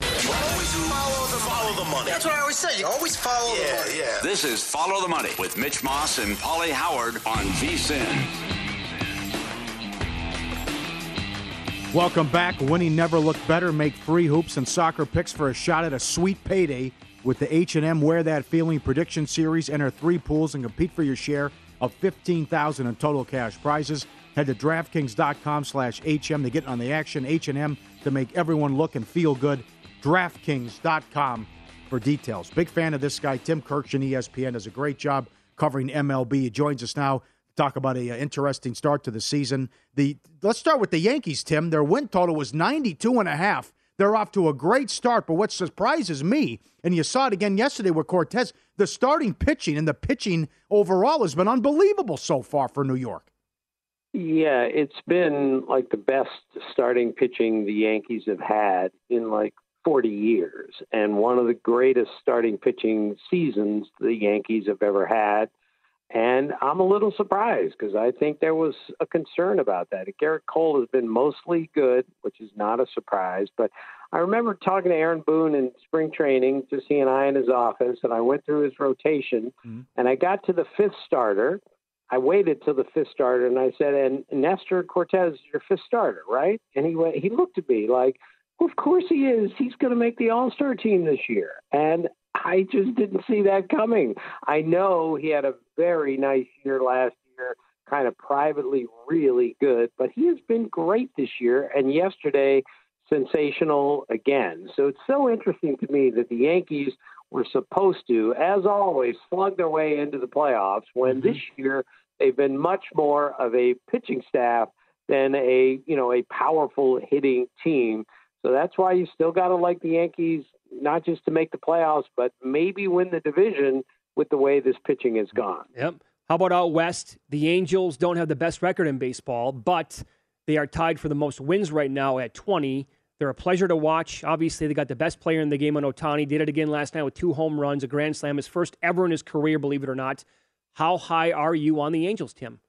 You always follow the money. Yeah. This is Follow the Money with Mitch Moss and Polly Howard on VSIN. Welcome back. Winning never looked better. Make free hoops and soccer picks for a shot at a sweet payday with the H&M Wear That Feeling Prediction Series. Enter three pools and compete for your share of $15,000 in total cash prizes. Head to DraftKings.com/HM to get on the action. H&M to make everyone look and feel good. DraftKings.com for details. Big fan of this guy, Tim Kirch, and ESPN. Does a great job covering MLB. He joins us now. Talk about an interesting start to the season. Let's start with the Yankees, Tim. Their win total was 92.5. They're off to a great start, but what surprises me, and you saw it again yesterday with Cortez, the starting pitching and the pitching overall has been unbelievable so far for New York. Yeah, it's been like the best starting pitching the Yankees have had in like 40 years, and one of the greatest starting pitching seasons the Yankees have ever had. And I'm a little surprised because I think there was a concern about that. Garrett Cole has been mostly good, which is not a surprise. But I remember talking to Aaron Boone in spring training, just he and I in his office, and I went through his rotation, and I got to the fifth starter. I waited till the fifth starter, and I said, and Nestor Cortez is your fifth starter, right? And he looked at me like, well, of course he is. He's going to make the All-Star team this year. And I just didn't see that coming. I know he had a very nice year last year, kind of privately really good, but he has been great this year, and yesterday, sensational again. So it's so interesting to me that the Yankees were supposed to, as always, slug their way into the playoffs when this year they've been much more of a pitching staff than a powerful hitting team. So that's why you still got to like the Yankees, not just to make the playoffs, but maybe win the division with the way this pitching has gone. Yep. How about out west? The Angels don't have the best record in baseball, but they are tied for the most wins right now at 20. They're a pleasure to watch. Obviously, they got the best player in the game on Ohtani. Did it again last night with 2 home runs, a grand slam, his first ever in his career, believe it or not. How high are you on the Angels, Tim?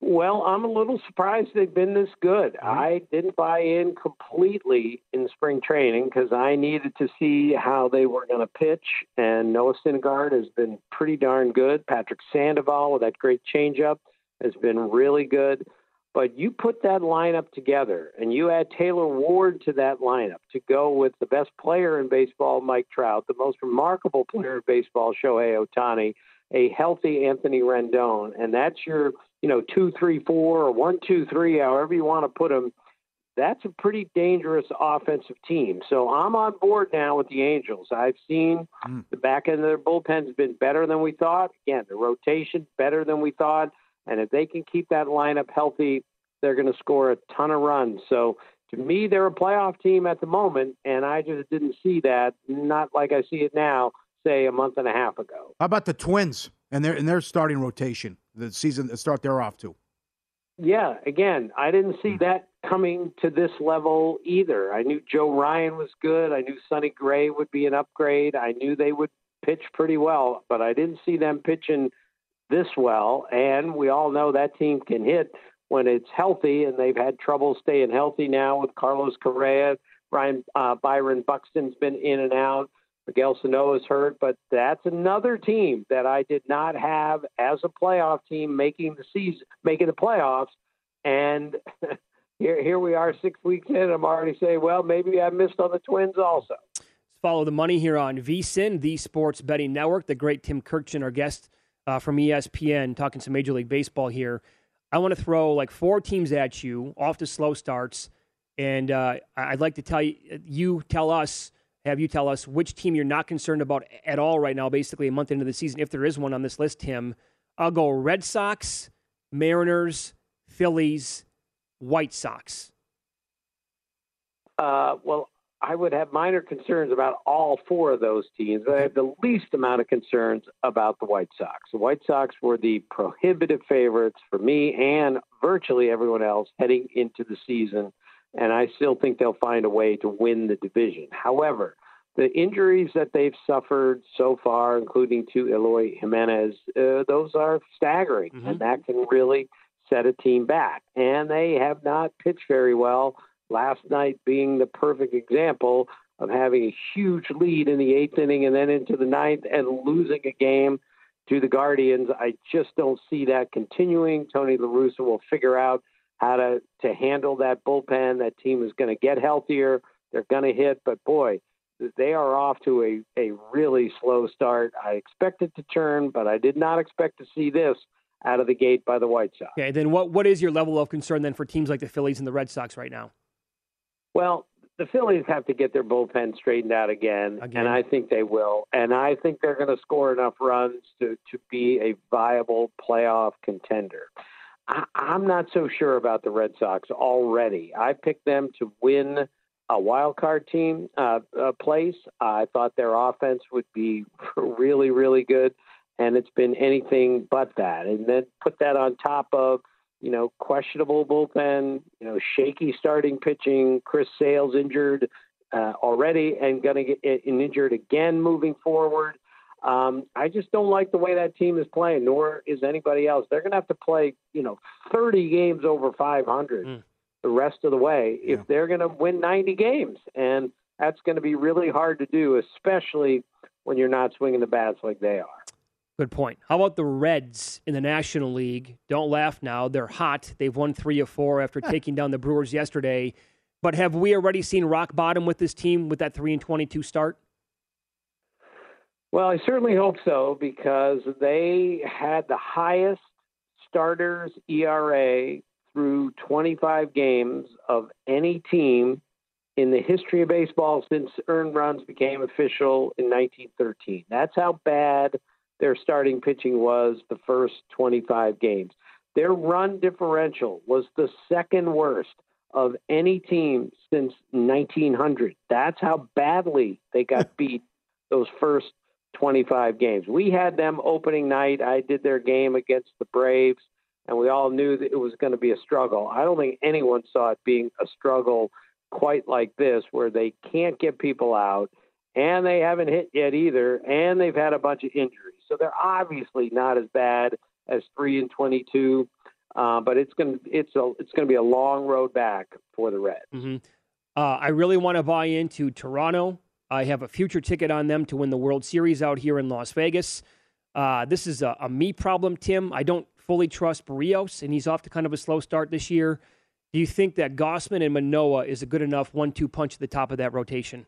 Well, I'm a little surprised they've been this good. I didn't buy in completely in spring training because I needed to see how they were going to pitch. And Noah Syndergaard has been pretty darn good. Patrick Sandoval with that great changeup has been really good. But you put that lineup together and you add Taylor Ward to that lineup to go with the best player in baseball, Mike Trout, the most remarkable player in baseball, Shohei Ohtani, a healthy Anthony Rendon, and that's your, 2-3-4 or 1-2-3, however you want to put them. That's a pretty dangerous offensive team. So I'm on board now with the Angels. I've seen the back end of their bullpen's been better than we thought. Again, the rotation better than we thought. And if they can keep that lineup healthy, they're going to score a ton of runs. So to me, they're a playoff team at the moment, and I just didn't see that, not like I see it now, say a month and a half ago. How about the Twins and their starting rotation, the season start they're off to? Yeah, again, I didn't see that coming to this level either. I knew Joe Ryan was good. I knew Sonny Gray would be an upgrade. I knew they would pitch pretty well, but I didn't see them pitching this well. And we all know that team can hit when it's healthy, and they've had trouble staying healthy now with Carlos Correa. Byron Buxton's been in and out. Miguel Sano is hurt, but that's another team that I did not have as a playoff team making the playoffs. And here we are 6 weeks in. I'm already saying, well, maybe I missed on the Twins also. Follow the Money here on VSIN, the Sports Betting Network. The great Tim Kirch, our guest from ESPN, talking some Major League Baseball here. I want to throw like 4 teams at you off to slow starts, and I'd like to tell you tell us. Have you tell us which team you're not concerned about at all right now, basically a month into the season, if there is one on this list, Tim. I'll go Red Sox, Mariners, Phillies, White Sox. Well, I would have minor concerns about all four of those teams, but I have the least amount of concerns about the White Sox. The White Sox were the prohibitive favorites for me and virtually everyone else heading into the season, and I still think they'll find a way to win the division. However, the injuries that they've suffered so far, including to Eloy Jimenez, those are staggering, and that can really set a team back. And they have not pitched very well, last night being the perfect example of having a huge lead in the eighth inning and then into the ninth and losing a game to the Guardians. I just don't see that continuing. Tony La Russa will figure out how to handle that bullpen. That team is going to get healthier. They're going to hit, but boy, they are off to a really slow start. I expected to turn, but I did not expect to see this out of the gate by the White Sox. Okay, then what is your level of concern then for teams like the Phillies and the Red Sox right now? Well, the Phillies have to get their bullpen straightened out again, and I think they will. And I think they're going to score enough runs to be a viable playoff contender. I'm not so sure about the Red Sox already. I picked them to win a wild card team place. I thought their offense would be really, really good, and it's been anything but that. And then put that on top of questionable bullpen, shaky starting pitching, Chris Sale's injured already and going to get injured again moving forward. I just don't like the way that team is playing, nor is anybody else. They're going to have to play, 30 games over 500 the rest of the way if they're going to win 90 games. And that's going to be really hard to do, especially when you're not swinging the bats like they are. Good point. How about the Reds in the National League? Don't laugh now. They're hot. They've won 3 of 4 after taking down the Brewers yesterday. But have we already seen rock bottom with this team with that 3-22 start? Well, I certainly hope so, because they had the highest starters ERA through 25 games of any team in the history of baseball since earned runs became official in 1913. That's how bad their starting pitching was the first 25 games. Their run differential was the second worst of any team since 1900. That's how badly they got beat those first 25 games. We had them opening night. I did their game against the Braves, and we all knew that it was going to be a struggle. I don't think anyone saw it being a struggle quite like this, where they can't get people out, and they haven't hit yet either, and they've had a bunch of injuries. So they're obviously not as bad as 3-22, but it's going to be a long road back for the Reds. I really want to buy into Toronto. I have a future ticket on them to win the World Series out here in Las Vegas. This is a me problem, Tim. I don't fully trust Berríos, and he's off to kind of a slow start this year. Do you think that Gausman and Manoa is a good enough 1-2 punch at the top of that rotation?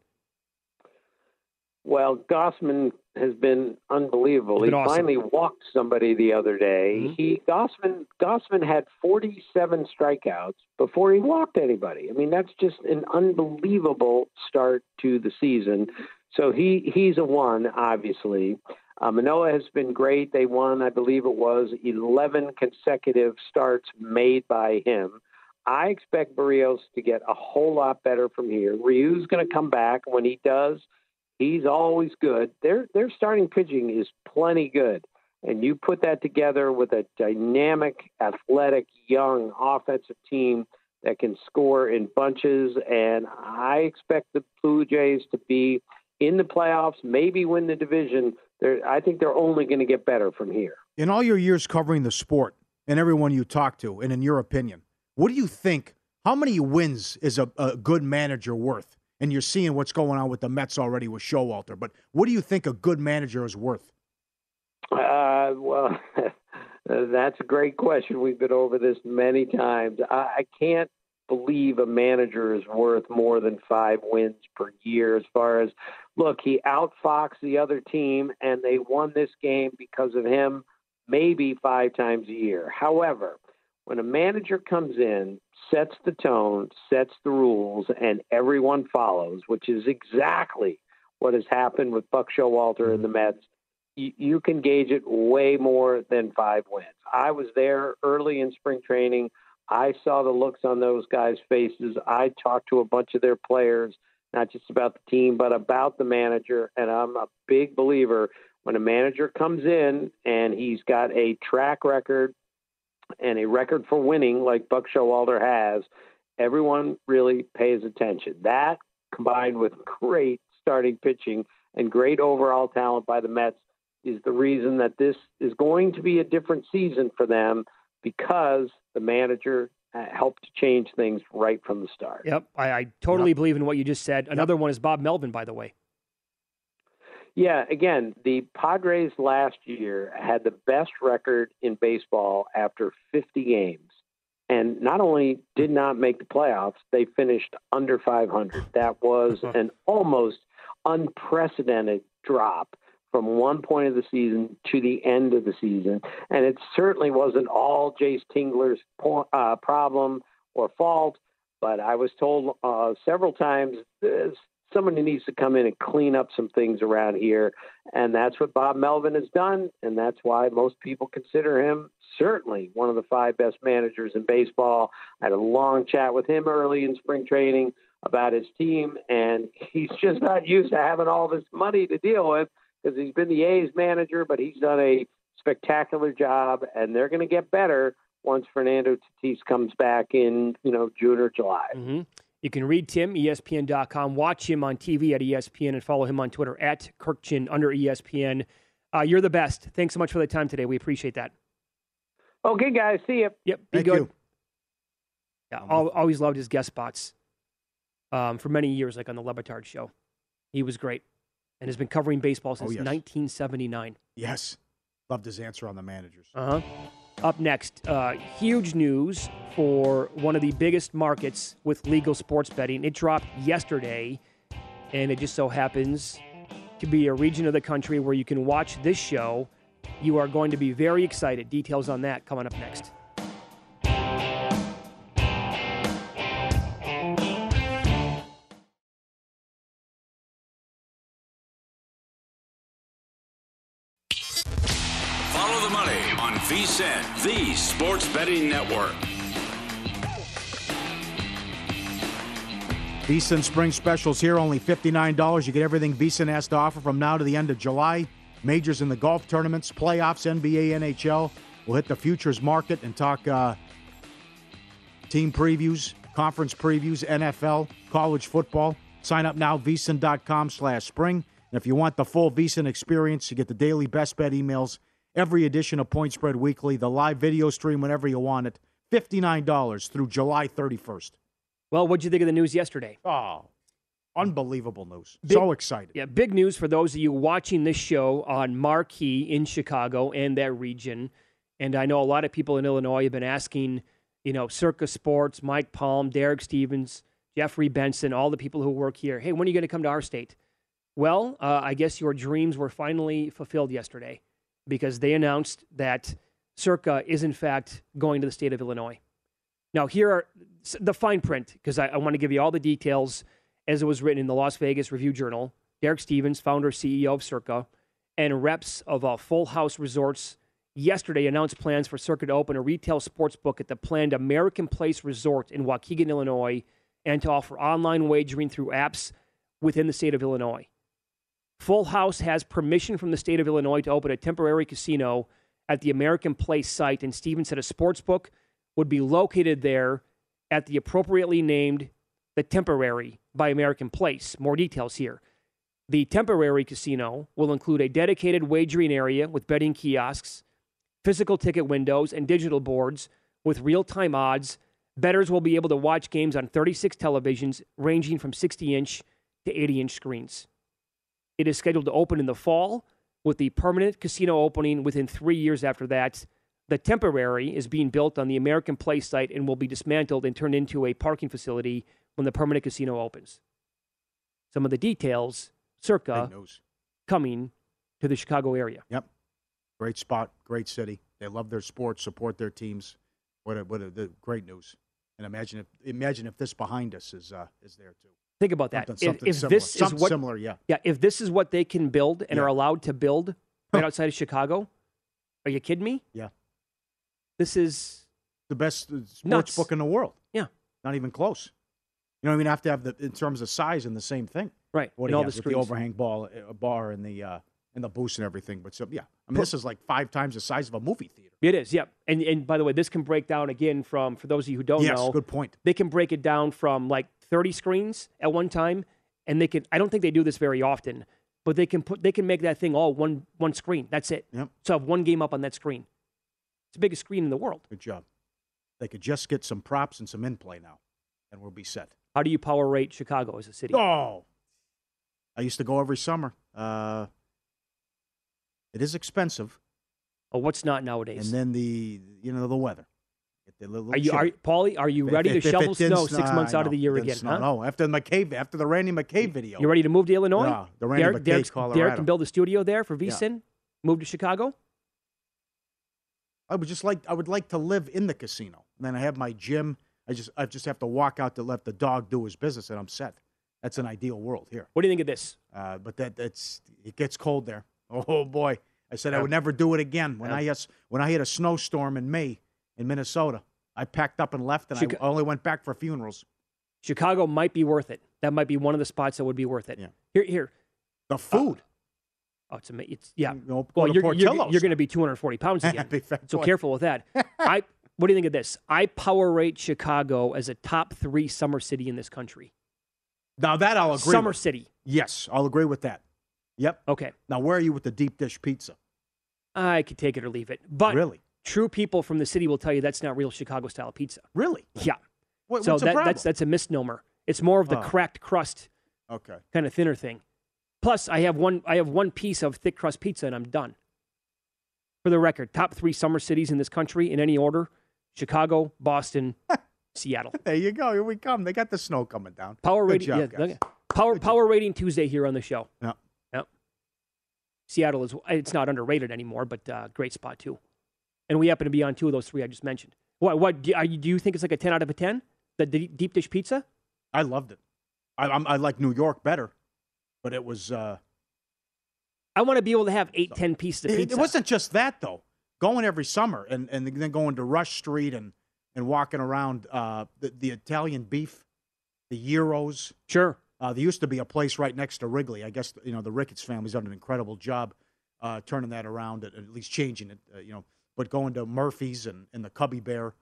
Well, Gausman has been unbelievable. He finally walked somebody the other day. Gausman had 47 strikeouts before he walked anybody. I mean, that's just an unbelievable start to the season. So he's a one, obviously. Manoa has been great. They won, I believe it was, 11 consecutive starts made by him. I expect Berríos to get a whole lot better from here. Ryu's going to come back. When he does, he's always good. Their starting pitching is plenty good. And you put that together with a dynamic, athletic, young offensive team that can score in bunches. And I expect the Blue Jays to be in the playoffs, maybe win the division. I think they're only going to get better from here. In all your years covering the sport and everyone you talk to, and in your opinion, what do you think? How many wins is a good manager worth? And you're seeing what's going on with the Mets already with Showalter. But what do you think a good manager is worth? Well, that's a great question. We've been over this many times. I can't believe a manager is worth more than 5 wins per year as far as, look, he outfoxed the other team and they won this game because of him maybe 5 times a year. However, when a manager comes in, sets the tone, sets the rules, and everyone follows, which is exactly what has happened with Buck Showalter and the Mets, you can gauge it way more than 5 wins. I was there early in spring training. I saw the looks on those guys' faces. I talked to a bunch of their players. not just about the team, but about the manager. And I'm a big believer when a manager comes in and he's got a track record and a record for winning like Buck Showalter has, everyone really pays attention. That combined with great starting pitching and great overall talent by the Mets is the reason that this is going to be a different season for them, because the manager helped to change things right from the start. Yep. I totally believe in what you just said. Another one is Bob Melvin, by the way. Yeah. Again, the Padres last year had the best record in baseball after 50 games. And not only did not make the playoffs, they finished under 500. That was an almost unprecedented drop from one point of the season to the end of the season. And it certainly wasn't all Jace Tingler's problem or fault, but I was told several times somebody needs to come in and clean up some things around here. And that's what Bob Melvin has done. And that's why most people consider him certainly one of the five best managers in baseball. I had a long chat with him early in spring training about his team. And he's just not used to having all this money to deal with, because he's been the A's manager, but he's done a spectacular job, and they're going to get better once Fernando Tatis comes back in, June or July. Mm-hmm. You can read Tim, ESPN.com, watch him on TV at ESPN, and follow him on Twitter at Kirkchin under ESPN. You're the best. Thanks so much for the time today. We appreciate that. Okay, guys. See you. Yep. Be good. You. Yeah, always loved his guest spots for many years, like on the Lebatard show. He was great and has been covering baseball since 1979. Yes. Loved his answer on the managers. Uh-huh. Up next, huge news for one of the biggest markets with legal sports betting. It dropped yesterday, and it just so happens to be a region of the country where you can watch this show. You are going to be very excited. Details on that coming up next. VSIN, the Sports Betting Network. VSIN Spring Specials here, only $59. You get everything VSIN has to offer from now to the end of July. Majors in the golf tournaments, playoffs, NBA, NHL. We'll hit the futures market and talk team previews, conference previews, NFL, college football. Sign up now, vsin.com/spring. And if you want the full VSIN experience, you get the daily best bet emails, every edition of Point Spread Weekly, the live video stream whenever you want it, $59 through July 31st. Well, what'd you think of the news yesterday? Oh, unbelievable news. So excited. Yeah, big news for those of you watching this show on Marquee in Chicago and that region. And I know a lot of people in Illinois have been asking, Circa Sports, Mike Palm, Derek Stevens, Jeffrey Benson, all the people who work here, hey, when are you going to come to our state? Well, I guess your dreams were finally fulfilled yesterday, because they announced that Circa is, in fact, going to the state of Illinois. Now, here are the fine print, because I want to give you all the details as it was written in the Las Vegas Review-Journal. Derek Stevens, founder, CEO of Circa, and reps of Full House Resorts yesterday announced plans for Circa to open a retail sports book at the planned American Place Resort in Waukegan, Illinois, and to offer online wagering through apps within the state of Illinois. Full House has permission from the state of Illinois to open a temporary casino at the American Place site, and Stevens said a sports book would be located there at the appropriately named The Temporary by American Place. More details here. The temporary casino will include a dedicated wagering area with betting kiosks, physical ticket windows, and digital boards with real-time odds. Bettors will be able to watch games on 36 televisions ranging from 60-inch to 80-inch screens. It is scheduled to open in the fall, with the permanent casino opening within 3 years after that. The temporary is being built on the American Place site and will be dismantled and turned into a parking facility when the permanent casino opens. Some of the details, Circa, coming to the Chicago area. Yep. Great spot, great city. They love their sports, support their teams. What a great news. And imagine if this behind us is there too. Think about that. If this is what they can build and are allowed to build right outside of Chicago, are you kidding me? Yeah. This is the best sports book in the world. Yeah. Not even close. You don't even have to have the in terms of size and the same thing. Right. What do you all have the with the overhang ball, bar, and the boost and everything. But so yeah, I mean, this is like 5 times the size of a movie theater. It is. Yep. And by the way, this can break down again from for those of you who don't know. Yes. Good point. They can break it down from like 30 screens at one time, and they can. I don't think they do this very often, but they can put make that thing all one screen. That's it. Yep. So I have one game up on that screen. It's the biggest screen in the world. Good job. They could just get some props and some in play now, and we'll be set. How do you power rate Chicago as a city? Oh, I used to go every summer. It is expensive. Oh, what's not nowadays? And then the weather. Paulie, are you ready to shovel snow 6 months out of the year again? Huh? No, after the Randy McCabe video. You ready to move to Illinois? No, the Randy McCabe, Colorado. Derek can build a studio there for VSIN. Yeah. Move to Chicago. I would like to live in the casino. And then I have my gym. I just have to walk out to let the dog do his business, and I'm set. That's an ideal world here. What do you think of this? But it gets cold there. Oh boy! I said I would never do it again. When I hit a snowstorm in May in Minnesota, I packed up and left, and I only went back for funerals. Chicago might be worth it. That might be one of the spots that would be worth it. Yeah. Here. The food. Oh, it's amazing. You're going to be 240 pounds again. So careful with that. What do you think of this? I power rate Chicago as a top 3 summer city in this country. Now that I'll agree. Summer city. Yes, I'll agree with that. Yep. Okay. Now where are you with the deep dish pizza? I could take it or leave it. But really, true people from the city will tell you that's not real Chicago style pizza. Really? Yeah. That's a misnomer. It's more of the cracked crust. Okay. Kind of thinner thing. Plus, I have one piece of thick crust pizza, and I'm done. For the record, top 3 summer cities in this country in any order: Chicago, Boston, Seattle. There you go. Here we come. They got the snow coming down. Power rating. Good job, guys. Power rating Tuesday here on the show. No. No. Seattle it's not underrated anymore, but great spot too. And we happen to be on 2 of those 3 I just mentioned. Do you think it's like a 10 out of a 10? The deep dish pizza? I loved it. I like New York better. But it was... I want to be able to have 8-10 pieces of pizza. It wasn't just that, though. Going every summer and then going to Rush Street and walking around the Italian beef, the gyros. Sure. There used to be a place right next to Wrigley. I guess, the Ricketts family's done an incredible job turning that around, at least changing it, But going to Murphy's and the Cubby Bear.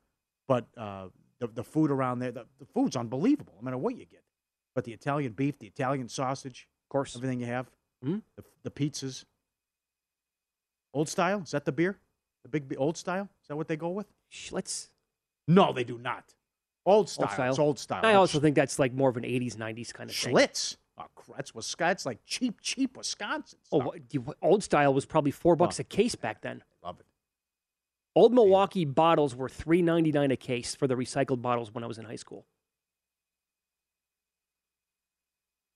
But the food around there, the food's unbelievable, no matter what you get. But the Italian beef, the Italian sausage... Of course. Everything you have. Mm-hmm. The pizzas. Old Style? Is that the beer? The big Old Style? Is that what they go with? Schlitz? No, they do not. Old Style. It's Old Style. I also think that's like more of an 80s, 90s kind of thing. Schlitz? Oh, that's Wisconsin. It's like cheap Wisconsin stuff. Oh, Old Style was probably $4 a case back then. Love it. Old Milwaukee bottles were $3.99 a case for the recycled bottles when I was in high school.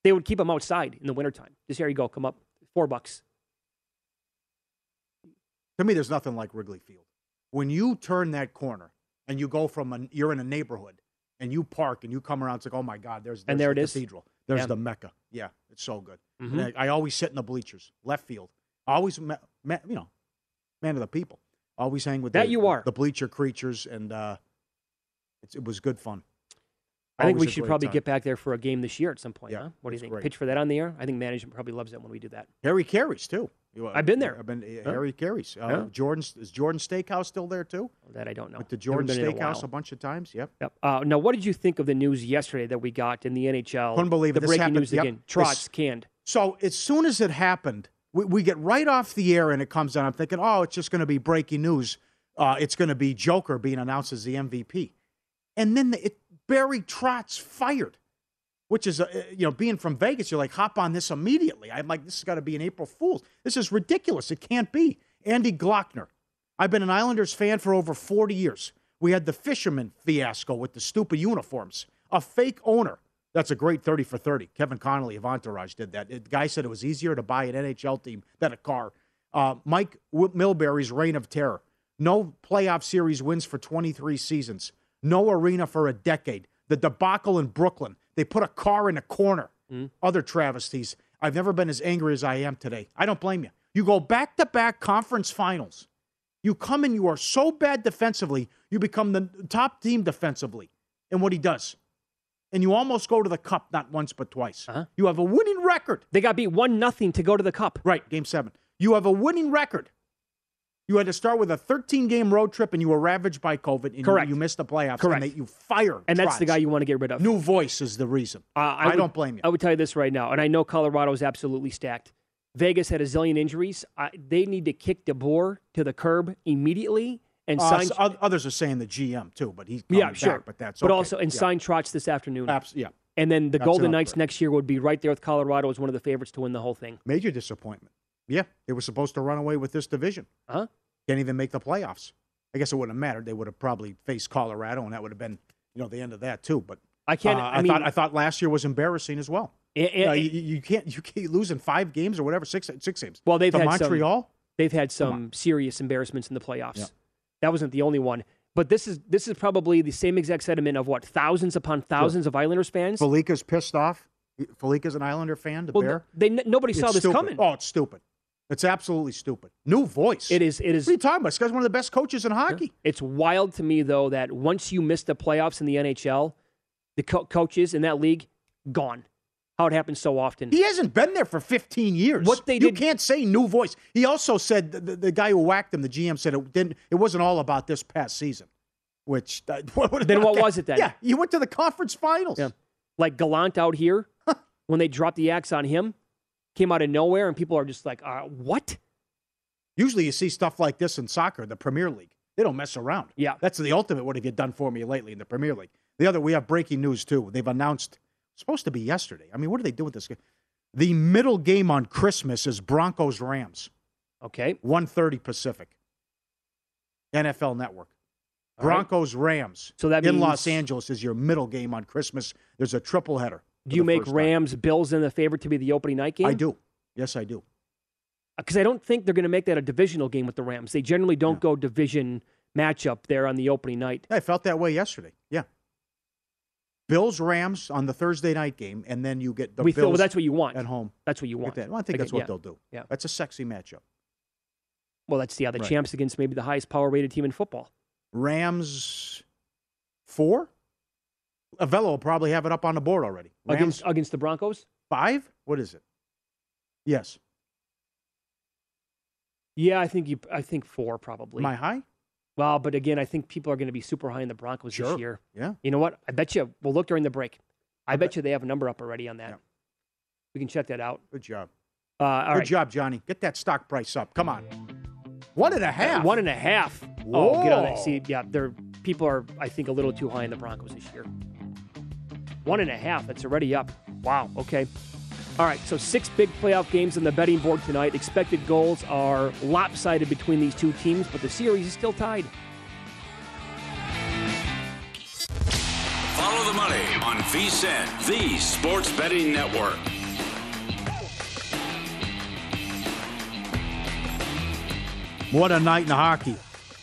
They would keep them outside in the wintertime. Just here you go, come up, $4. To me, there's nothing like Wrigley Field. When you turn that corner and you go you're in a neighborhood and you park and you come around, it's like, oh my God, there's the cathedral. There's the Mecca. Yeah, it's so good. Mm-hmm. And I always sit in the bleachers, left field. I always, man of the people. Always hang with the bleacher creatures, and it was good fun. I think we should probably get back there for a game this year at some point, huh? What do you think? Great. Pitch for that on the air? I think management probably loves it when we do that. Harry Carey's, too. I've been there. Harry Carey's. Is Jordan Steakhouse still there, too? That I don't know. Went to Jordan Steakhouse a bunch of times, yep. Now, what did you think of the news yesterday that we got in the NHL? Couldn't believe it. The breaking news again. Trotz canned. So, as soon as it happened, we get right off the air and it comes down. I'm thinking, it's just going to be breaking news. It's going to be Joker being announced as the MVP. And then Barry Trotz fired, which is, being from Vegas, you're like, hop on this immediately. I'm like, this has got to be an April Fool's. This is ridiculous. It can't be. Andy Glockner. I've been an Islanders fan for over 40 years. We had the fisherman fiasco with the stupid uniforms. A fake owner. That's a great 30 for 30. Kevin Connolly of Entourage did that. The guy said it was easier to buy an NHL team than a car. Mike Milbury's reign of terror. No playoff series wins for 23 seasons. No arena for a decade. The debacle in Brooklyn. They put a car in a corner. Mm. Other travesties. I've never been as angry as I am today. I don't blame you. You go back-to-back conference finals. You come and you are so bad defensively, you become the top team defensively. And what he does, and you almost go to the Cup not once but twice. Uh-huh. You have a winning record. They got beat 1-0 to go to the Cup. Right, Game 7. You have a winning record. You had to start with a 13-game road trip, and you were ravaged by COVID, and Correct. You missed the playoffs. Correct. And you fire And Trotz. That's the guy you want to get rid of. New voice is the reason. I don't blame you. I would tell you this right now, and I know Colorado is absolutely stacked. Vegas had a zillion injuries. They need to kick DeBoer to the curb immediately. And sign others are saying the GM, too, but he's coming back, but that's okay. But also, and sign Trotz this afternoon. And then the Golden Knights next year would be right there with Colorado as one of the favorites to win the whole thing. Major disappointment. Yeah, they were supposed to run away with this division. Huh? Can't even make the playoffs. I guess it wouldn't have mattered. They would have probably faced Colorado, and that would have been, the end of that too. But I thought last year was embarrassing as well. You can't lose in 5 games or whatever, six games. Well, they've had Montreal. They've had some serious embarrassments in the playoffs. Yeah. That wasn't the only one. But this is probably the same exact sentiment of what thousands upon thousands of Islanders fans. Felika's pissed off. Felika's an Islander fan. The Bear. Nobody saw this coming. Oh, it's stupid. It's absolutely stupid. New voice. It is. What are you talking about? This guy's one of the best coaches in hockey. Yeah. It's wild to me, though, that once you miss the playoffs in the NHL, the coaches in that league, gone. How it happens so often. He hasn't been there for 15 years. You can't say new voice. He also said, the guy who whacked him, the GM, said it wasn't all about this past season. Which, what was it then? Yeah, you went to the conference finals. Yeah. Like Gallant out here, when they dropped the axe on him. Came out of nowhere, and people are just like, what? Usually you see stuff like this in soccer, the Premier League. They don't mess around. Yeah. That's the ultimate, what have you done for me lately in the Premier League. We have breaking news, too. They've announced, supposed to be yesterday. I mean, what do they do with this game? The middle game on Christmas is Broncos-Rams. Okay. 1:30 Pacific. NFL Network. All Broncos-Rams. Right. So that means in Los Angeles is your middle game on Christmas. There's a triple header. Do you make Rams-Bills in the favorite to be the opening night game? I do. Yes, I do. Because I don't think they're going to make that a divisional game with the Rams. They generally don't go division matchup there on the opening night. I felt that way yesterday. Yeah. Bills-Rams on the Thursday night game, and then you get the Bills that's what you want. At home. That's what you want. That. Well, I think that's what they'll do. Yeah. That's a sexy matchup. Well, let's see how the champs against maybe the highest power-rated team in football. Rams 4? Avello will probably have it up on the board already. Rams, against the Broncos? 5? What is it? Yes. Yeah, I think 4 probably. Am I high? Well, but again, I think people are going to be super high in the Broncos this year. Yeah. You know what? I bet you. We'll look during the break. I bet you they have a number up already on that. Yeah. We can check that out. Good job. Good job, Johnny. Get that stock price up. Come on. 1.5. 1.5. Whoa. Oh, get on that. See, yeah, people are, I think, a little too high in the Broncos this year. 1.5. That's already up. Wow. Okay. All right. So 6 big playoff games on the betting board tonight. Expected goals are lopsided between these two teams, but the series is still tied. Follow the money on VSiN, the sports betting network. What a night in hockey.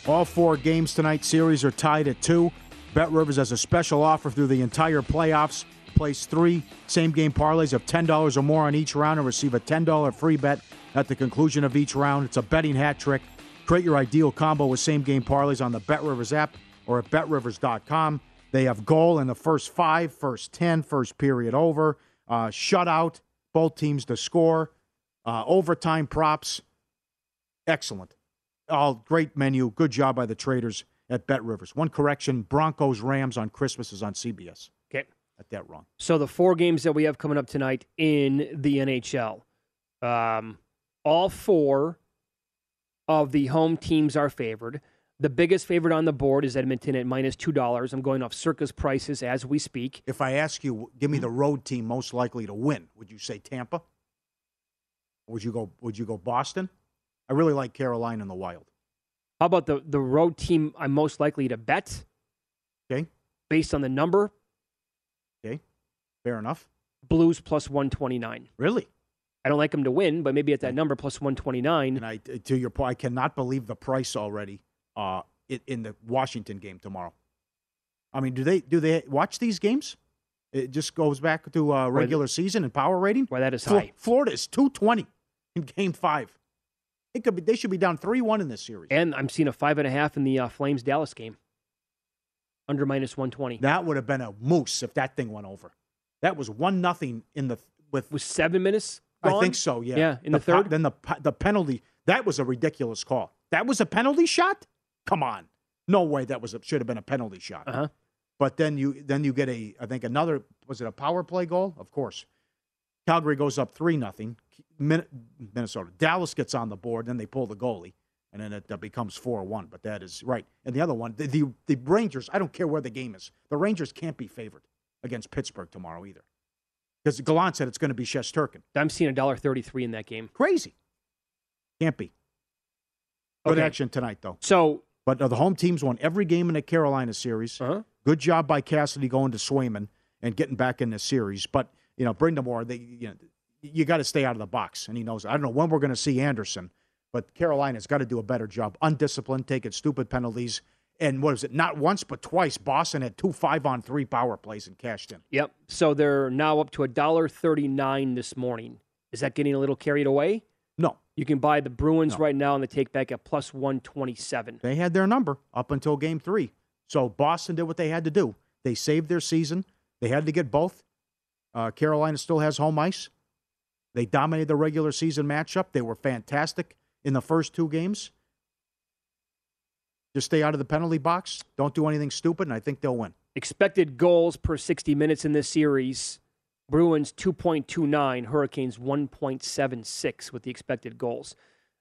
All 4 games tonight series are tied at 2. BetRivers has a special offer through the entire playoffs. Place 3 same-game parlays of $10 or more on each round and receive a $10 free bet at the conclusion of each round. It's a betting hat trick. Create your ideal combo with same-game parlays on the BetRivers app or at BetRivers.com. They have goal in the first 5, first 10, first period over, shutout, both teams to score, overtime props. Excellent. All great menu. Good job by the traders at BetRivers. One correction, Broncos-Rams on Christmas is on CBS. Okay. Got that wrong. So the 4 games that we have coming up tonight in the NHL, all 4 of the home teams are favored. The biggest favorite on the board is Edmonton at -$2. I'm going off Circa's prices as we speak. If I ask you, give me the road team most likely to win, would you say Tampa? Would you go Boston? I really like Carolina in the Wild. How about the road team I'm most likely to bet? Okay. Based on the number? Okay. Fair enough. Blues +129. Really? I don't like them to win, but maybe at that number, +129. And to your point, I cannot believe the price already in the Washington game tomorrow. I mean, do they watch these games? It just goes back to regular season and power rating? Well, that is high. Florida is 220 in game 5. It could be. They should be down 3-1 in this series. And I'm seeing a 5.5 in the Flames-Dallas game. under minus 120. That would have been a moose if that thing went over. That was 1-0 in the with 7 minutes gone? I think so, yeah. Yeah, in the third? Then the penalty, that was a ridiculous call. That was a penalty shot? Come on. No way that was should have been a penalty shot. Uh-huh. But then you get another, was it a power play goal? Of course. Calgary goes up 3-0. Minnesota. Dallas gets on the board, then they pull the goalie, and then it becomes 4-1. But that is right. And the other one, the Rangers, I don't care where the game is. The Rangers can't be favored against Pittsburgh tomorrow either. Because Gallant said it's going to be Shesterkin. I'm seeing $1.33 in that game. Crazy. Can't be. Good action tonight, though. But the home team's won every game in the Carolina series. Uh-huh. Good job by Cassidy going to Swayman and getting back in the series. But, you know, Brindamore, you got to stay out of the box. And he knows. I don't know when we're going to see Anderson, but Carolina's got to do a better job. Undisciplined, taking stupid penalties. And what is it? Not once, but twice. Boston had 2 5-on-3 power plays and cashed in. Yep. So they're now up to $1.39 this morning. Is that getting a little carried away? No. You can buy the Bruins right now on the take back at plus 127. They had their number up until game 3. So Boston did what they had to do. They saved their season. They had to get both. Carolina still has home ice. They dominated the regular season matchup. They were fantastic in the first 2 games. Just stay out of the penalty box. Don't do anything stupid, and I think they'll win. Expected goals per 60 minutes in this series. Bruins 2.29, Hurricanes 1.76 with the expected goals.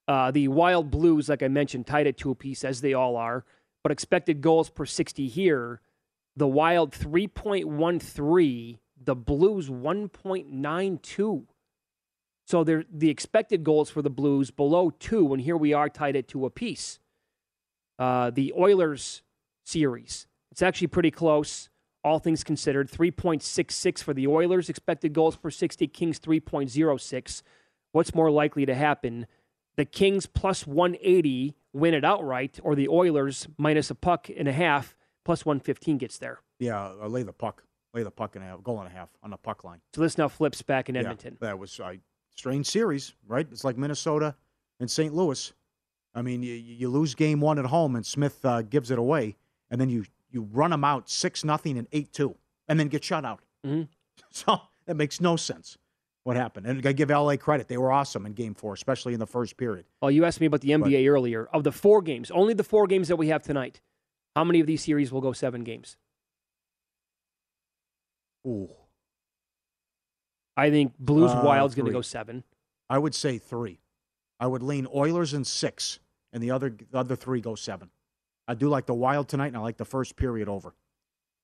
The Wild Blues, like I mentioned, tied at 2 apiece, as they all are. But expected goals per 60 here. The Wild 3.13, the Blues 1.92. So the expected goals for the Blues below 2, and here we are tied at 2 apiece. The Oilers series. It's actually pretty close, all things considered. 3.66 for the Oilers. Expected goals per 60. Kings 3.06. What's more likely to happen? The Kings plus 180 win it outright, or the Oilers minus -1.5, plus 115 gets there. Yeah, lay the puck. Lay the puck and a half. Goal and a half on the puck line. So this now flips back in Edmonton. Yeah, that was a strange series, right? It's like Minnesota and St. Louis. I mean, you lose game 1 at home, and Smith gives it away, and then you run them out 6-0 and 8-2, and then get shut out. Mm-hmm. So that makes no sense what happened. And I give L.A. credit. They were awesome in game 4, especially in the first period. Well, you asked me about the NBA earlier. Of the 4 games, only the 4 games that we have tonight, how many of these series will go 7 games? Ooh. I think Blues-Wild's going to go 7. I would say 3. I would lean Oilers in 6, and the other 3 go 7. I do like the Wild tonight, and I like the first period over.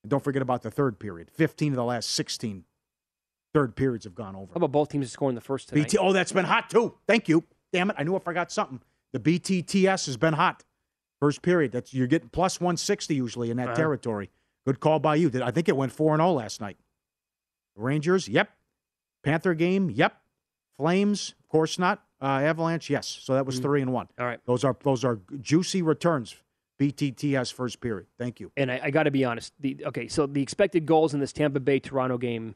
And don't forget about the third period. 15 of the last 16 third periods have gone over. How about both teams scoring the first tonight? BT, that's been hot, too. Thank you. Damn it, I knew I forgot something. The BTTS has been hot. First period, you're getting plus 160 usually in that territory. Good call by you. I think it went 4-0 last night. Rangers, yep. Panther game, yep. Flames, of course not. Avalanche, yes. So that was 3-1. All right, those are juicy returns. BTTS first period. Thank you. And I got to be honest. So the expected goals in this Tampa Bay Toronto game,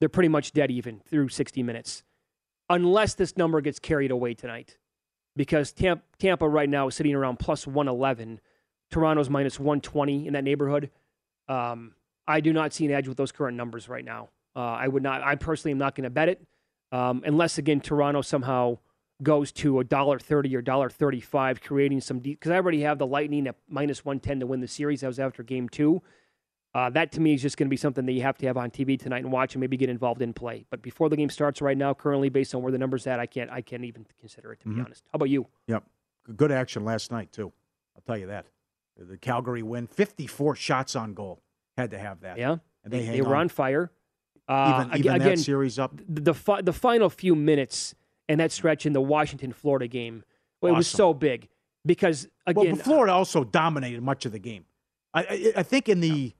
they're pretty much dead even through 60 minutes, unless this number gets carried away tonight, because Tampa right now is sitting around plus 111, Toronto's minus 120 in that neighborhood. I do not see an edge with those current numbers right now. I would not. I personally am not going to bet it, unless again Toronto somehow goes to $1.30 or $1.35, creating some deep, because I already have the Lightning at minus 110 to win the series. That was after game 2. That to me is just going to be something that you have to have on TV tonight and watch, and maybe get involved in play. But before the game starts right now, currently based on where the number's at, I can't even consider it, to be honest. How about you? Yep. Good action last night too. I'll tell you that. The Calgary win, 54 shots on goal. Had to have that. Yeah. And they were on fire. Even that series up. The final few minutes and that stretch in the Washington-Florida game, it was so big because, again... Well, Florida also dominated much of the game. I think in the...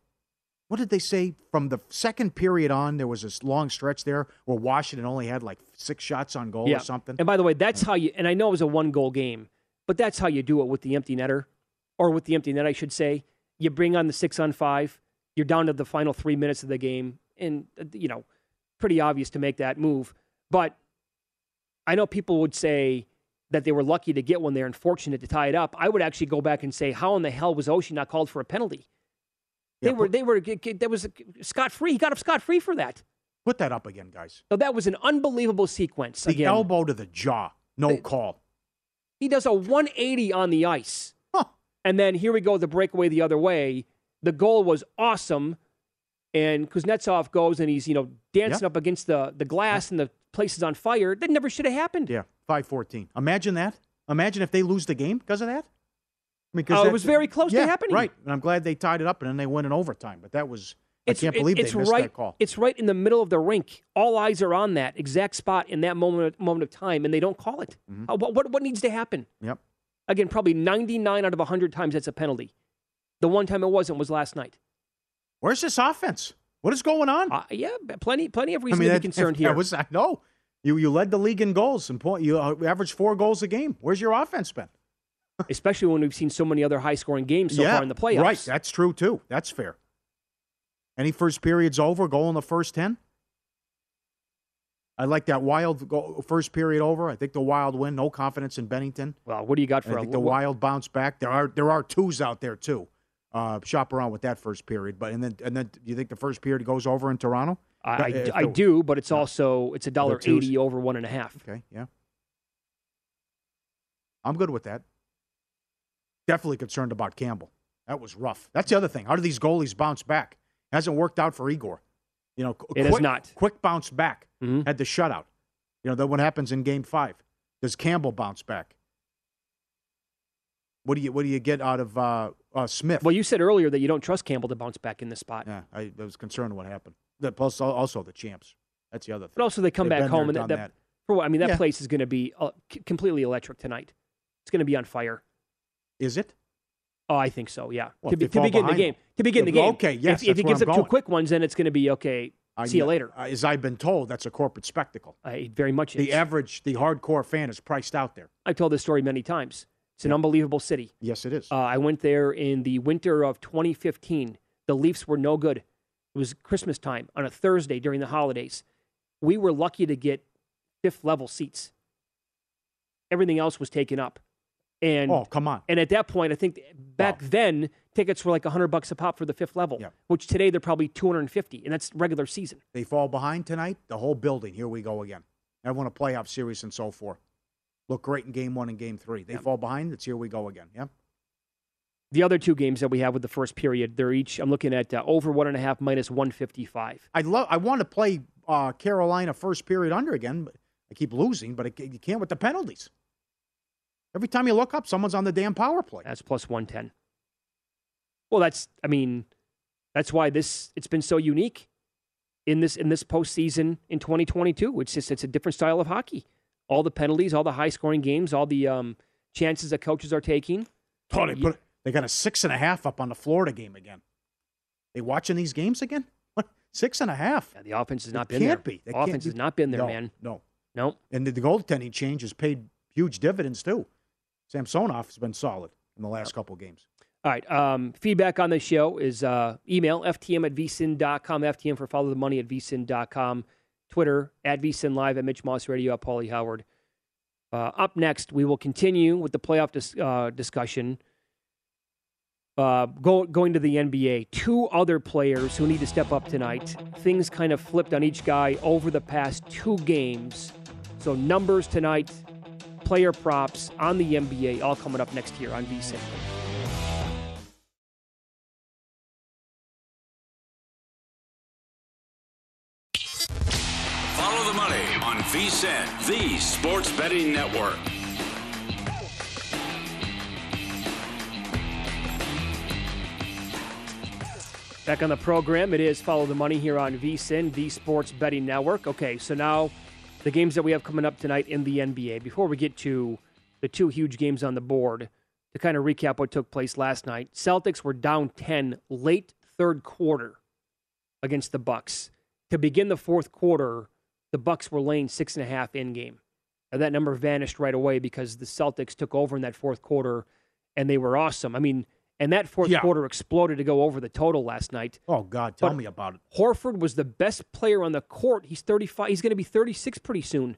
What did they say? From the second period on, there was this long stretch there where Washington only had like 6 shots on goal or something. And by the way, that's how you... And I know it was a 1-goal game, but that's how you do it with the empty netter, or with the empty net, I should say. You bring on the 6-on-5, you're down to the final 3 minutes of the game, and, pretty obvious to make that move. But... I know people would say that they were lucky to get one there and fortunate to tie it up. I would actually go back and say, how in the hell was Oshie not called for a penalty? That was scot-free. He got up scot-free for that. Put that up again, guys. So that was an unbelievable sequence. The again. Elbow to the jaw. No call. He does a 180 on the ice. Huh. And then here we go, the breakaway the other way. The goal was awesome. And Kuznetsov goes and he's, dancing up against the glass and the place is on fire. That never should have happened. Yeah, 5-14. Imagine that. Imagine if they lose the game because of that. Because it was very close to happening. Right. And I'm glad they tied it up and then they went in overtime. But that was... I can't believe they missed that call. It's right in the middle of the rink. All eyes are on that exact spot in that moment of time, and they don't call it. Mm-hmm. What needs to happen? Yep. Again, probably 99 out of 100 times that's a penalty. The one time it wasn't was last night. Where's this offense? What is going on? Plenty of reason to be concerned here. I know. You led the league in goals. And you averaged 4 goals a game. Where's your offense been? Especially when we've seen so many other high-scoring games so far in the playoffs. Right, that's true, too. That's fair. Any first period's over, goal in the first 10? I like that Wild goal, first period over. I think the Wild win. No confidence in Bennington. Well, what do you got for I think the Wild bounce back. There are twos out there, too. Shop around with that first period. But and then you think the first period goes over in Toronto? I do, but it's also it's $1.80 over 1.5. Okay, yeah. I'm good with that. Definitely concerned about Campbell. That was rough. That's the other thing. How do these goalies bounce back? Hasn't worked out for Igor. It has not. Quick bounce back. Mm-hmm. Had the shutout. That what happens in game 5. Does Campbell bounce back? What do you get out of Smith? Well, you said earlier that you don't trust Campbell to bounce back in this spot. Yeah, I was concerned what happened. Plus, also the champs. That's the other thing. But also they come back home and that. That place is going to be completely electric tonight. It's going to be on fire. Is it? Oh, I think so, yeah. Well, to begin the game. Okay, yes. If he gives up 2 quick ones, then it's going to be, okay, see you later. As I've been told, that's a corporate spectacle. It very much is. The hardcore fan is priced out there. I've told this story many times. It's an unbelievable city. Yes, it is. I went there in the winter of 2015. The Leafs were no good. It was Christmas time on a Thursday during the holidays. We were lucky to get 5th-level seats. Everything else was taken up. And, come on. And at that point, I think back then, tickets were like $100 a pop for the 5th level, which today they're probably $250, and that's regular season. They fall behind tonight, the whole building. Here we go again. I won a playoff series and so forth. Look great in game 1 and game 3. They fall behind, it's here we go again. Yeah. The other 2 games that we have with the first period, they're each, I'm looking at over 1.5 minus 155. I want to play Carolina first period under again. But I keep losing, but you can't with the penalties. Every time you look up, someone's on the damn power play. That's plus 110. Well, that's why it's been so unique in this postseason in 2022. It's a different style of hockey. All the penalties, all the high-scoring games, all the chances that coaches are taking. Oh, they got a 6.5 up on the Florida game again. They watching these games again? What? 6.5? Yeah, the offense has not been there. Can't be. The offense has not been there, man. No. And the goaltending change has paid huge dividends, too. Samsonov has been solid in the last couple games. All right. Feedback on this show is email ftm@vsin.com, ftm for follow the money @vsin.com, Twitter @vsinlive, @MitchMossRadio, @PollyHoward. Up next, we will continue with the playoff discussion. Going to the NBA, 2 other players who need to step up tonight. Things kind of flipped on each guy over the past 2 games. So numbers tonight. Player props on the NBA, all coming up next year on VSiN. Follow the money on VSiN, the sports betting network. Back on the program, it is Follow the Money here on VSiN, the sports betting network. Okay, so now the games that we have coming up tonight in the NBA. Before we get to the 2 huge games on the board, to kind of recap what took place last night, Celtics were down 10 late third quarter against the Bucks. To begin the fourth quarter, the Bucks were laying 6.5 in game. Now, that number vanished right away because the Celtics took over in that fourth quarter, and they were awesome. And that fourth quarter exploded to go over the total last night. Oh, God, tell me about it. Horford was the best player on the court. He's 35. He's going to be 36 pretty soon.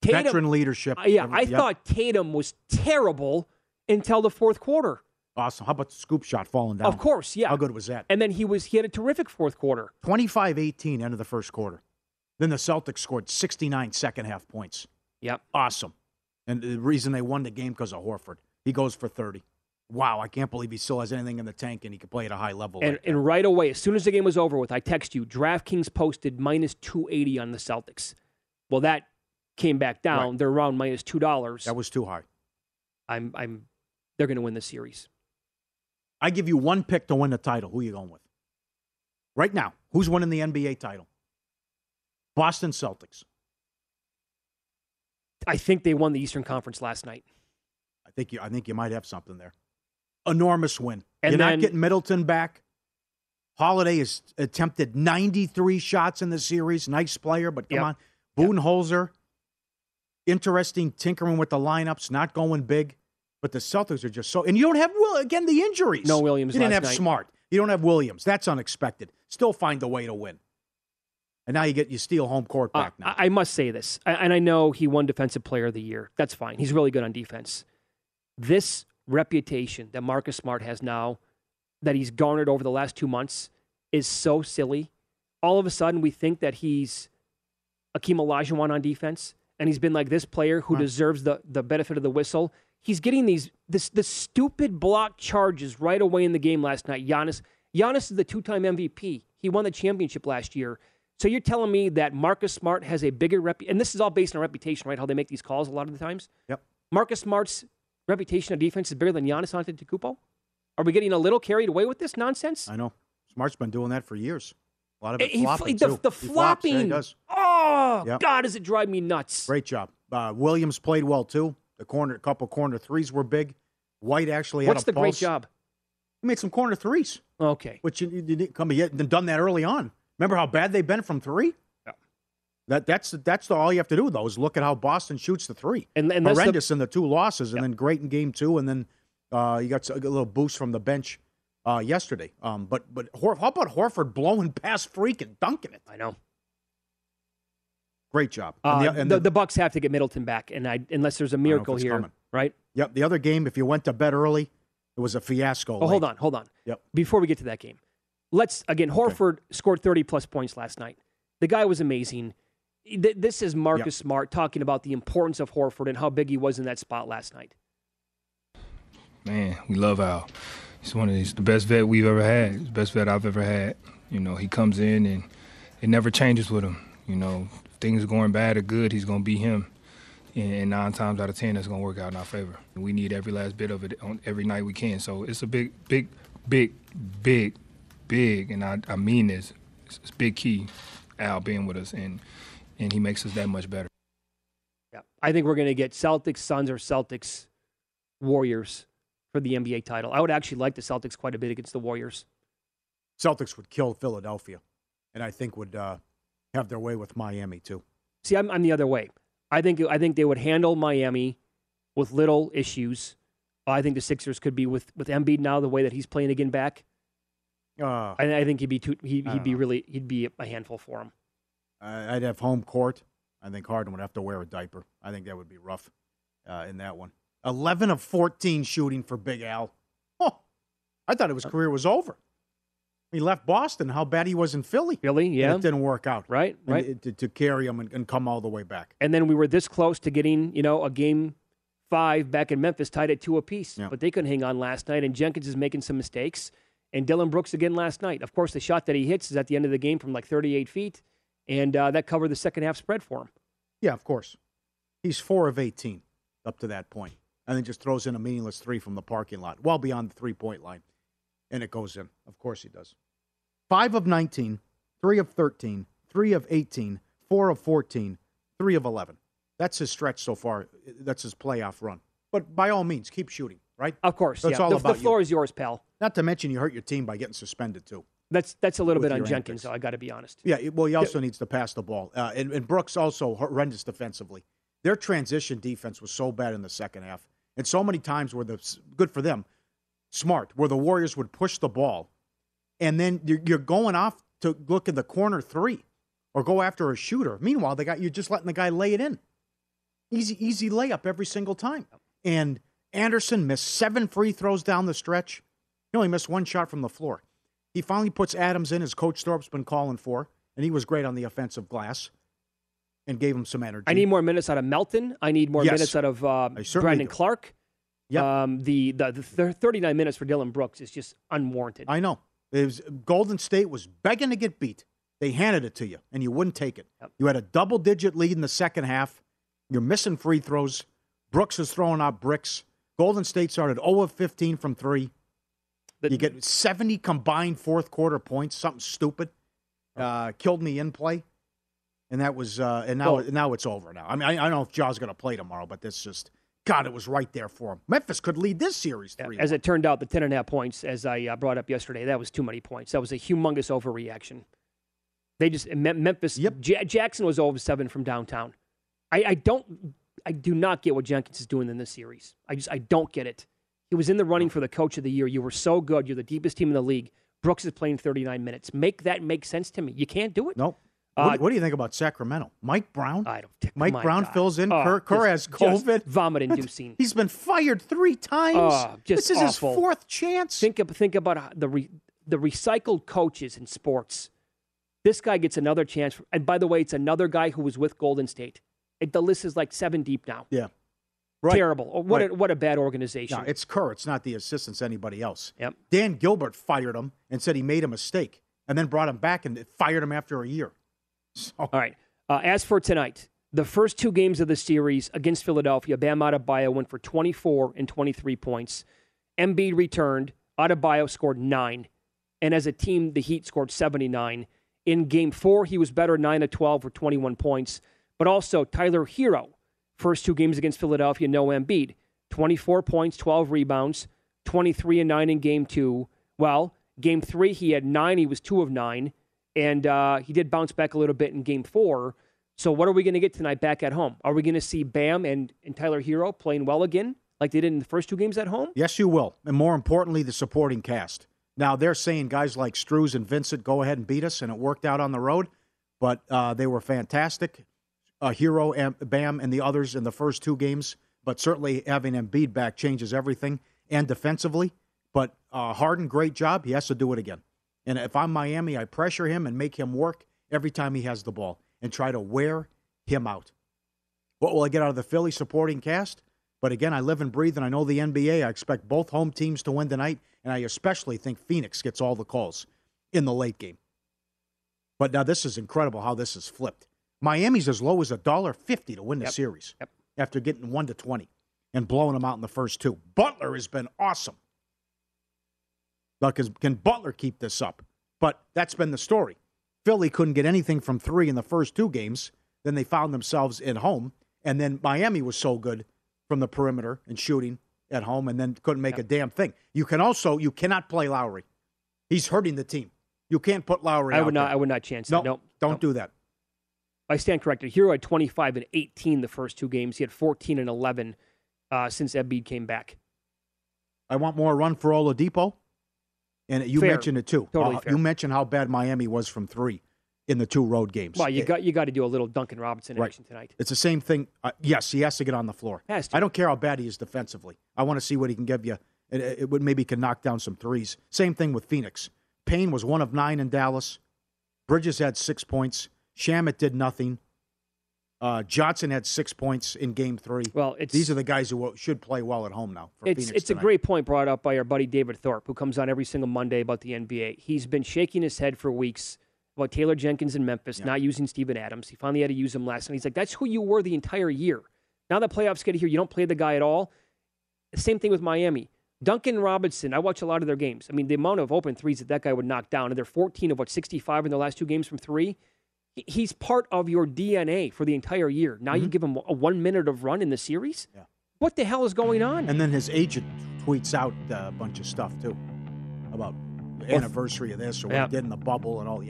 Tatum, veteran leadership. I thought Tatum was terrible until the fourth quarter. Awesome. How about the scoop shot falling down? Of course, yeah. How good was that? And then he had a terrific fourth quarter. 25-18 end of the first quarter. Then the Celtics scored 69 second-half points. Yep. Awesome. And the reason they won the game because of Horford. He goes for 30. Wow, I can't believe he still has anything in the tank and he can play at a high level. And right away, as soon as the game was over with, I text you, DraftKings posted minus 280 on the Celtics. Well, that came back down. Right. They're around minus $2. That was too high. They're going to win the series. I give you one pick to win the title. Who are you going with? Right now, who's winning the NBA title? Boston Celtics. I think they won the Eastern Conference last night. I think you might have something there. Enormous win. And you're not getting Middleton back. Holiday has attempted 93 shots in the series. Nice player, but come on. Budenholzer, interesting tinkering with the lineups, not going big. But the Celtics are just so... And you don't have, the injuries. No Williams last night. You didn't have Smart. You don't have Williams. That's unexpected. Still find a way to win. And now you steal home court back now. I must say this, and I know he won Defensive Player of the Year. That's fine. He's really good on defense. This reputation that Marcus Smart has now, that he's garnered over the last 2 months, is so silly. All of a sudden, we think that he's Akeem Olajuwon on defense, and he's been like this player who deserves the benefit of the whistle. He's getting the stupid block charges right away in the game last night. Giannis is the two-time MVP. He won the championship last year. So you're telling me that Marcus Smart has a bigger and this is all based on reputation, right? How they make these calls a lot of the times. Yep. Marcus Smart's reputation of defense is bigger than Giannis Antetokounmpo? Are we getting a little carried away with this nonsense? I know. Smart's been doing that for years. A lot of it flopping, too. The flopping. Yeah, he does. Oh, yep. God, does it drive me nuts. Great job. Williams played well, too. A couple corner threes were big. White actually had a pulse. What's the great job? He made some corner threes. Okay. Which you didn't come yet done that early on. Remember how bad they've been from three? Yeah. That's all you have to do, though, is look at how Boston shoots the three. And horrendous in the two losses, and then great in game two, and then you got a little boost from the bench yesterday. But how about Horford blowing past Freak and dunking it? I know. Great job. The Bucks have to get Middleton back, and unless there's a miracle here, coming. Right? Yep. The other game, if you went to bed early, it was a fiasco. Oh, late. Hold on. Yep. Before we get to that game, Horford scored 30-plus points last night. The guy was amazing. This is Marcus Smart talking about the importance of Horford and how big he was in that spot last night. Man, we love Al. He's the best vet we've ever had. He's the best vet I've ever had. You know, he comes in and it never changes with him. You know, things are going bad or good, he's going to be him. And 9 times out of 10, that's going to work out in our favor. We need every last bit of it on every night we can. So it's a big, big, big, big, big, and I mean this, it's big key, Al being with us, and he makes us that much better. Yeah, I think we're going to get Celtics, Suns, or Celtics, Warriors for the NBA title. I would actually like the Celtics quite a bit against the Warriors. Celtics would kill Philadelphia, and I think would... have their way with Miami too. See, I'm the other way. I think they would handle Miami with little issues. I think the Sixers could be with Embiid now the way that he's playing again back. I think he'd be he'd be a handful for him. I'd have home court. I think Harden would have to wear a diaper. I think that would be rough in that one. 11 of 14 shooting for Big Al. Oh, I thought his career was over. He left Boston, how bad he was in Philly. Yeah. And it didn't work out. Right. To carry him and come all the way back. And then we were this close to getting, a game 5 back in Memphis tied at 2 apiece. Yeah. But they couldn't hang on last night, and Jenkins is making some mistakes. And Dillon Brooks again last night. Of course, the shot that he hits is at the end of the game from like 38 feet, and that covered the second half spread for him. Yeah, of course. He's 4 of 18 up to that point, and then just throws in a meaningless 3 from the parking lot, well beyond the three-point line. And it goes in. Of course he does. 5 of 19, 3 of 13, 3 of 18, 4 of 14, 3 of 11. That's his stretch so far. That's his playoff run. But by all means, keep shooting, right? Of course. That's all about you. The floor is yours, pal. Not to mention you hurt your team by getting suspended, too. That's a little bit on Jenkins, though, I got to be honest. Yeah, well, he also needs to pass the ball. And Brooks also horrendous defensively. Their transition defense was so bad in the second half. And so many times where good for them, Smart, where the Warriors would push the ball, and then you're going off to look in the corner 3 or go after a shooter. Meanwhile, you're just letting the guy lay it in. Easy layup every single time. And Anderson missed 7 free throws down the stretch. He only missed one shot from the floor. He finally puts Adams in, as Coach Thorpe's been calling for, and he was great on the offensive glass and gave him some energy. I need more minutes out of Melton. I need more minutes out of Brandon Clark. Yep. The 39 minutes for Dillon Brooks is just unwarranted. I know. Golden State was begging to get beat. They handed it to you, and you wouldn't take it. Yep. You had a double-digit lead in the second half. You're missing free throws. Brooks is throwing out bricks. Golden State started 0 of 15 from 3. You get 70 combined fourth-quarter points, something stupid. Killed me in play. And that was now it's over now. I mean, I don't know if Jaw's going to play tomorrow, but that's just – God, it was right there for him. Memphis could lead this series 3-1. As it turned out, the 10.5 points, as I brought up yesterday, that was too many points. That was a humongous overreaction. They just Memphis. Yep. Jackson was 0-7 from downtown. I do not get what Jenkins is doing in this series. I don't get it. He was in the running for the coach of the year. You were so good. You're the deepest team in the league. Brooks is playing 39 minutes. Make that make sense to me. You can't do it. Nope. What do you think about Sacramento? Mike Brown? Mike Brown fills in. Kerr has COVID. Vomit-inducing. He's been fired 3 times. This is awful. His 4th chance. Think about the recycled coaches in sports. This guy gets another chance. And by the way, it's another guy who was with Golden State. The list is like 7 deep now. Yeah. Right. Terrible. What a bad organization. No, it's Kerr. It's not the assistants, anybody else. Yep. Dan Gilbert fired him and said he made a mistake and then brought him back and fired him after a year. So. All right. As for tonight, the first 2 games of the series against Philadelphia, Bam Adebayo went for 24 and 23 points. Embiid returned. Adebayo scored 9. And as a team, the Heat scored 79. In Game 4, he was better, 9 of 12 for 21 points. But also, Tyler Hero, first 2 games against Philadelphia, no Embiid. 24 points, 12 rebounds, 23 and 9 in Game 2. Well, Game 3, he had 9. He was 2 of 9. And he did bounce back a little bit in Game 4. So what are we going to get tonight back at home? Are we going to see Bam and Tyler Hero playing well again like they did in the first 2 games at home? Yes, you will. And more importantly, the supporting cast. Now, they're saying guys like Struz and Vincent go ahead and beat us, and it worked out on the road. But they were fantastic, Hero, and Bam, and the others in the first 2 games. But certainly having Embiid back changes everything, and defensively. But Harden, great job. He has to do it again. And if I'm Miami, I pressure him and make him work every time he has the ball and try to wear him out. What will I get out of the Philly supporting cast? But again, I live and breathe, and I know the NBA. I expect both home teams to win tonight, and I especially think Phoenix gets all the calls in the late game. But now this is incredible how this is flipped. Miami's as low as $1.50 to win the series after getting 1-20 and blowing them out in the first 2. Butler has been awesome. Can Butler keep this up? But that's been the story. Philly couldn't get anything from 3 in the first 2 games. Then they found themselves at home. And then Miami was so good from the perimeter and shooting at home and then couldn't make a damn thing. You cannot play Lowry. He's hurting the team. You can't put Lowry out there. I would not chance it. Don't do that. I stand corrected. Hero had 25 and 18 the first 2 games. He had 14 and 11 since Embiid came back. I want more run for Oladipo. And you mentioned it, too. Totally fair. You mentioned how bad Miami was from 3 in the 2 road games. Well, you got to do a little Duncan Robinson action tonight. It's the same thing. Yes, he has to get on the floor. I don't care how bad he is defensively. I want to see what he can give you. Maybe he can knock down some threes. Same thing with Phoenix. Payne was 1 of 9 in Dallas. Bridges had 6 points. Shamet did nothing. Johnson had 6 points in Game 3. Well, these are the guys who should play well at home now. It's a great point brought up by our buddy David Thorpe, who comes on every single Monday about the NBA. He's been shaking his head for weeks about Taylor Jenkins in Memphis not using Steven Adams. He finally had to use him last night. He's like, that's who you were the entire year. Now the playoffs get here, you don't play the guy at all. Same thing with Miami. Duncan Robinson, I watch a lot of their games. I mean, the amount of open threes that guy would knock down, and they're 14 of 65 in the last 2 games from 3. He's part of your DNA for the entire year. Now you give him a 1 minute of run in the series? Yeah. What the hell is going on? And then his agent tweets out a bunch of stuff, too, about the anniversary of this or what he did in the bubble and all.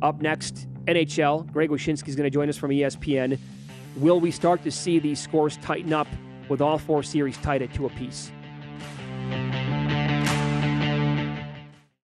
Up next, NHL. Greg Wyshynski's going to join us from ESPN. Will we start to see these scores tighten up with all 4 series tied at 2 apiece?